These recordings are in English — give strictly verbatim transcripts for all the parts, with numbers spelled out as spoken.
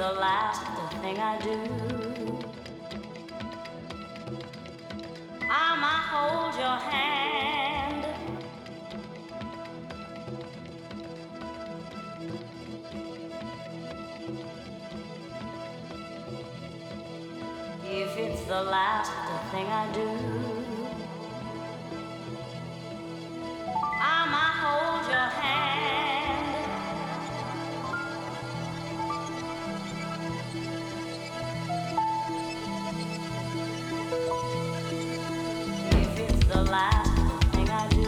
the last thing I do. I might hold your hand, if it's the last thing I do. I might hold your hand, the last thing I do.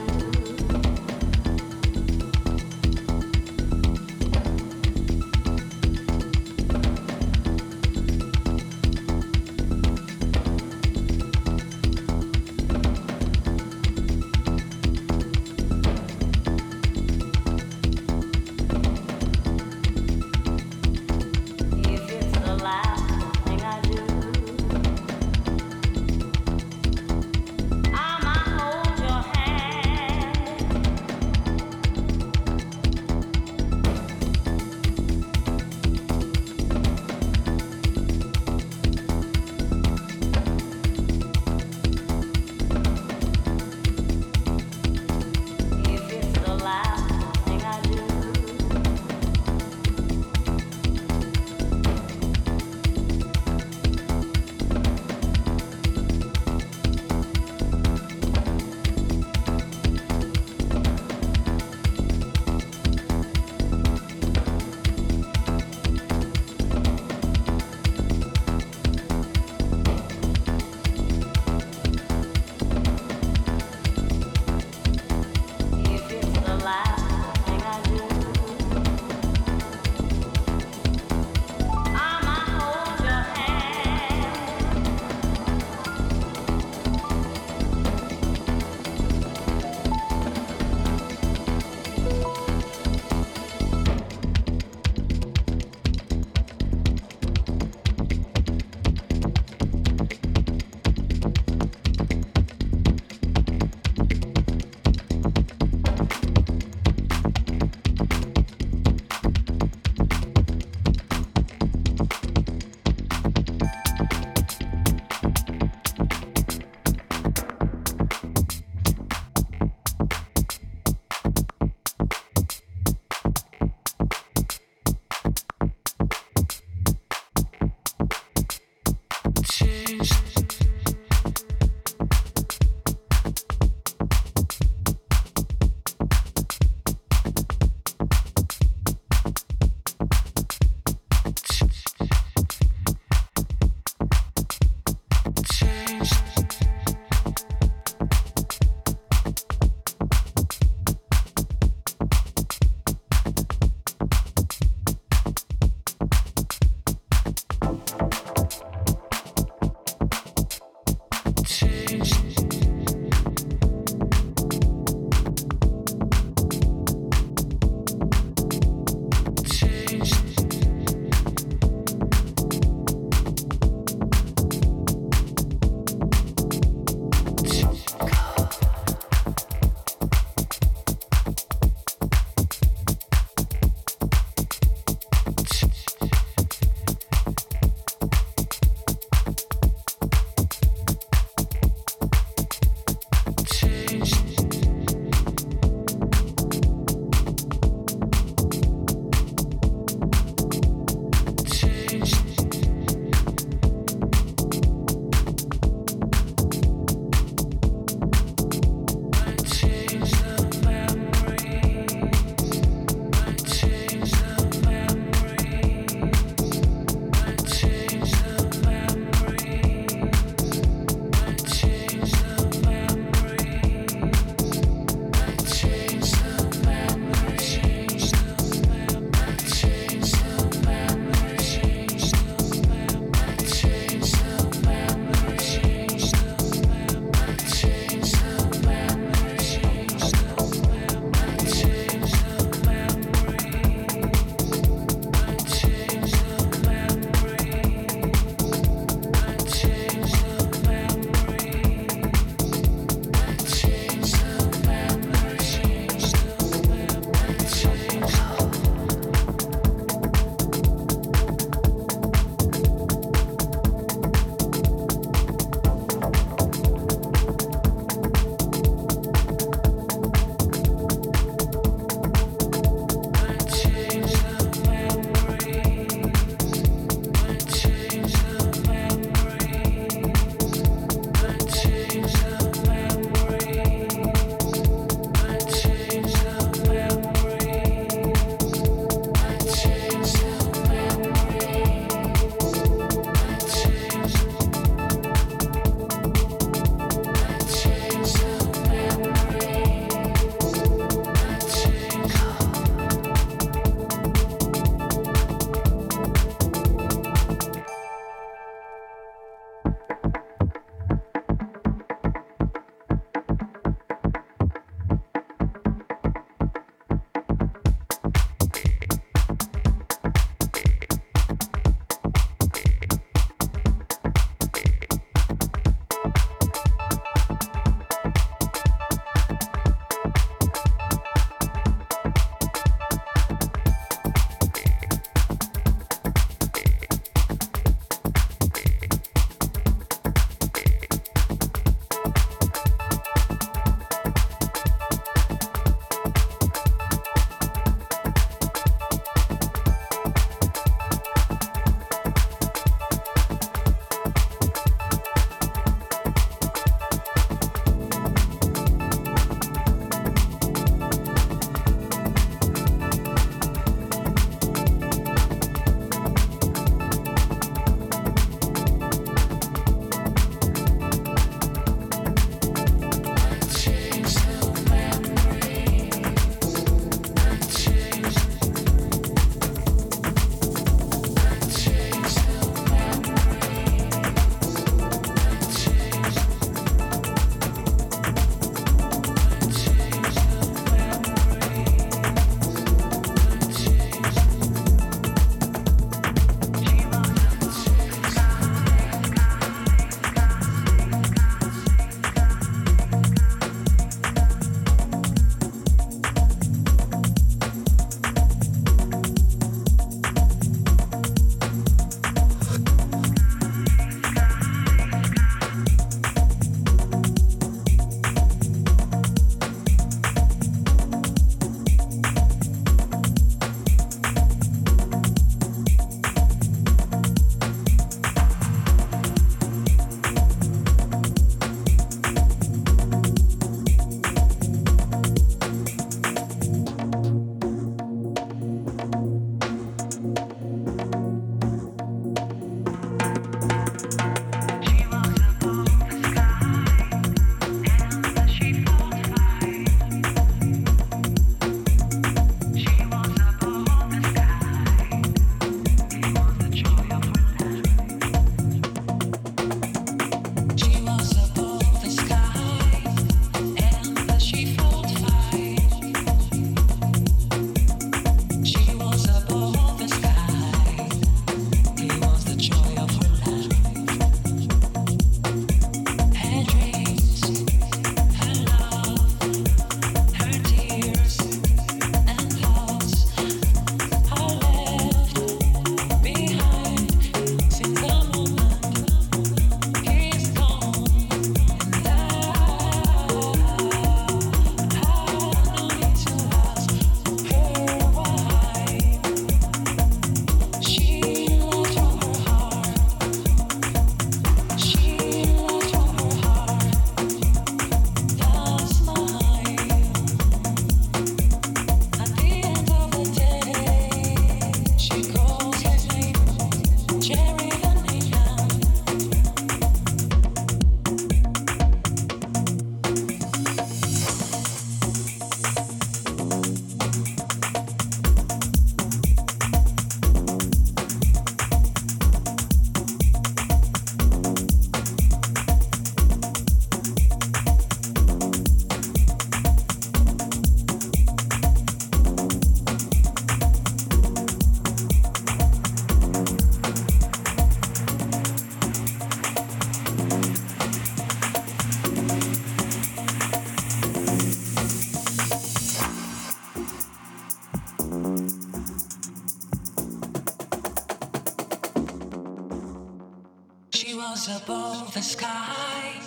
was above the sky,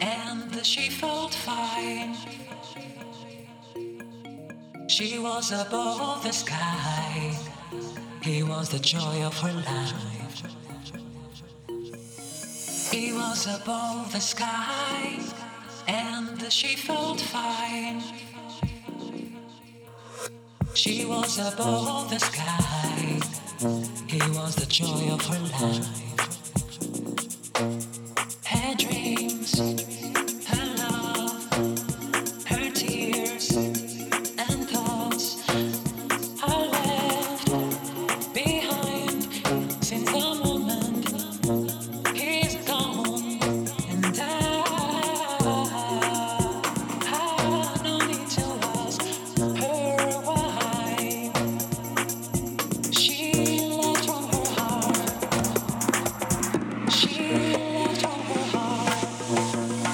and she felt fine. She was above the sky. He was the joy of her life. He was above the sky, and she felt fine. She was above the sky. He was the joy of her life. Her dreams, her love, her tears and thoughts are left behind since the moment he's gone. And I have no need to ask her why. She Thank you.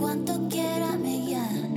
Cuánto quiera me llame.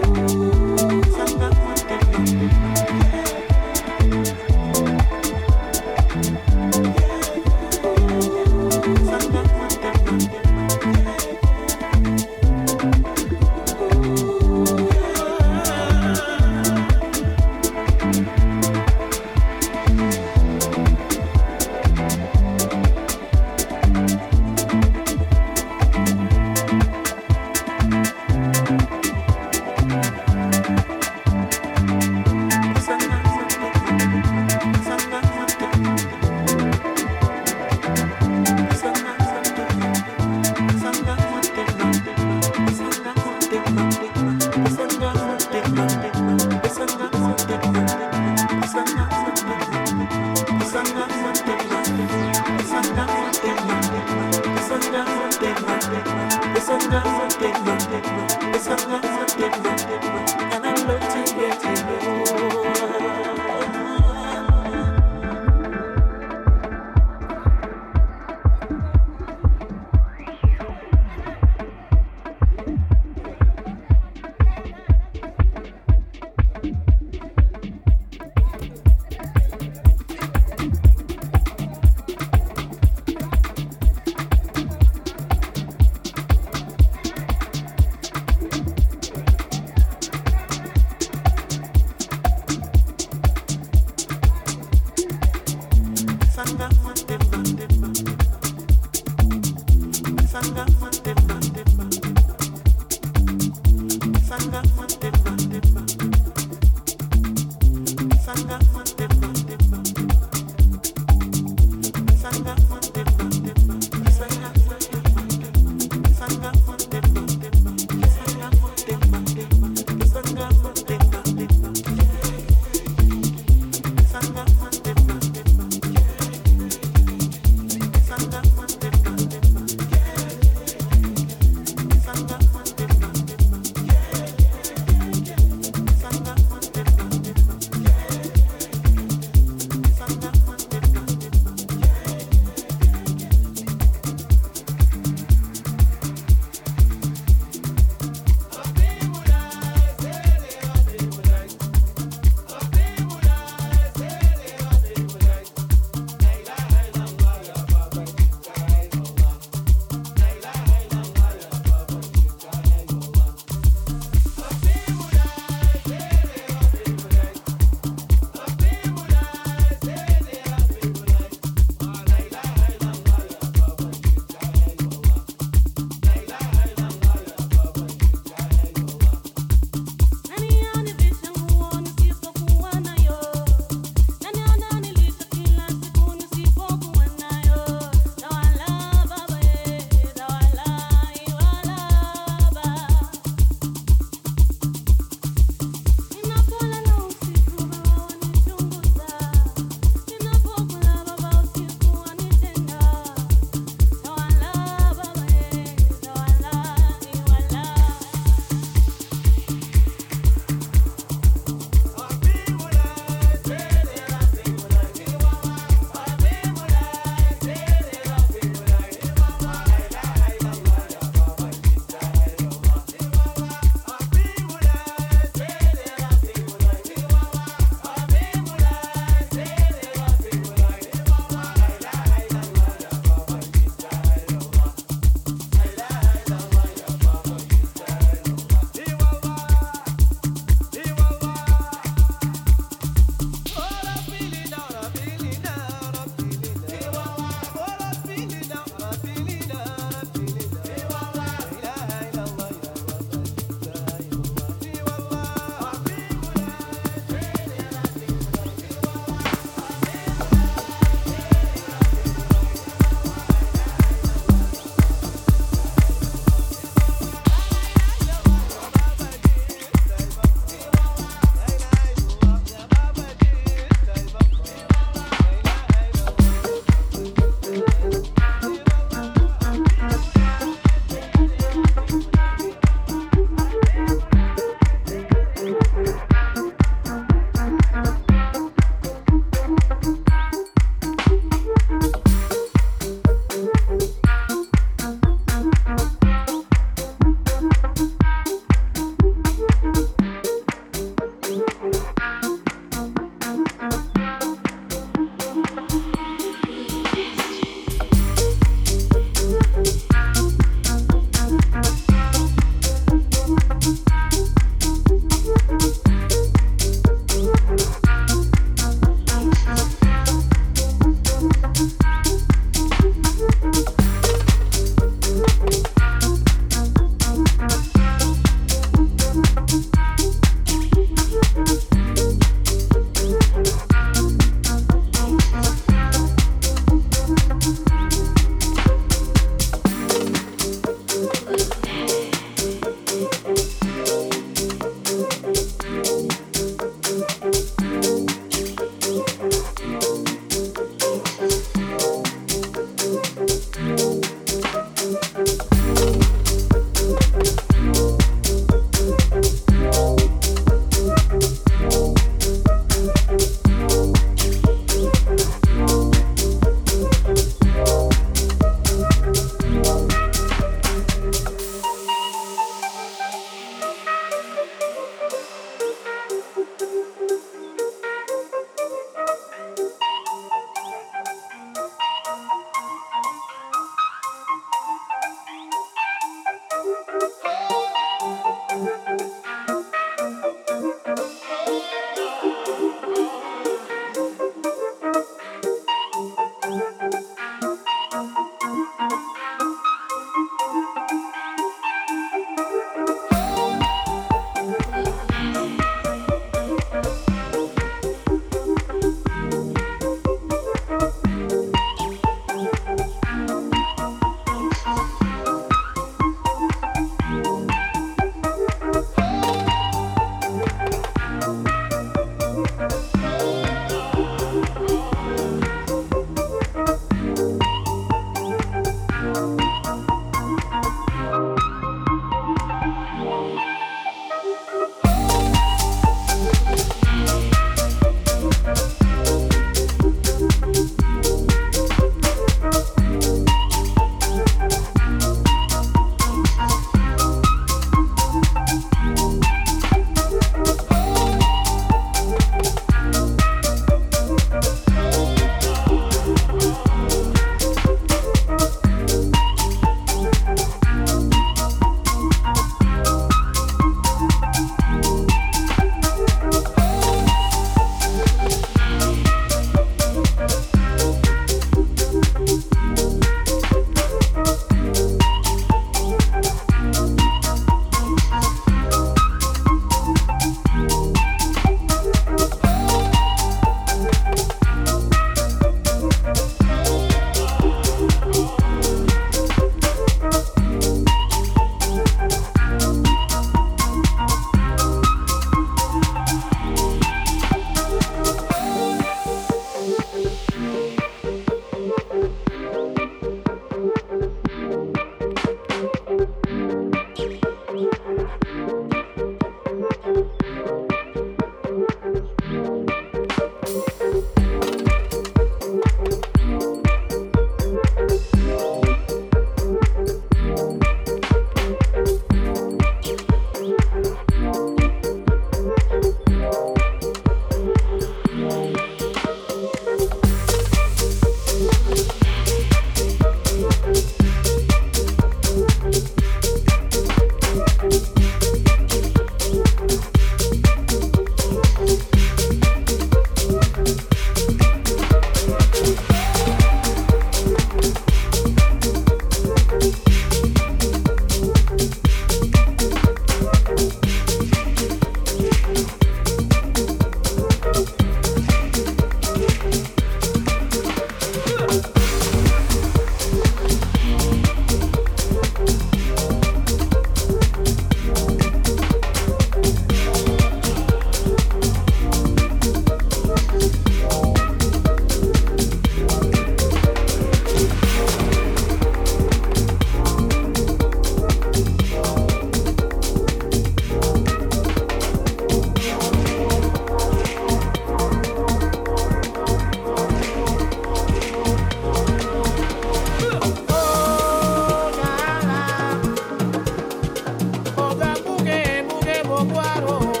Claro.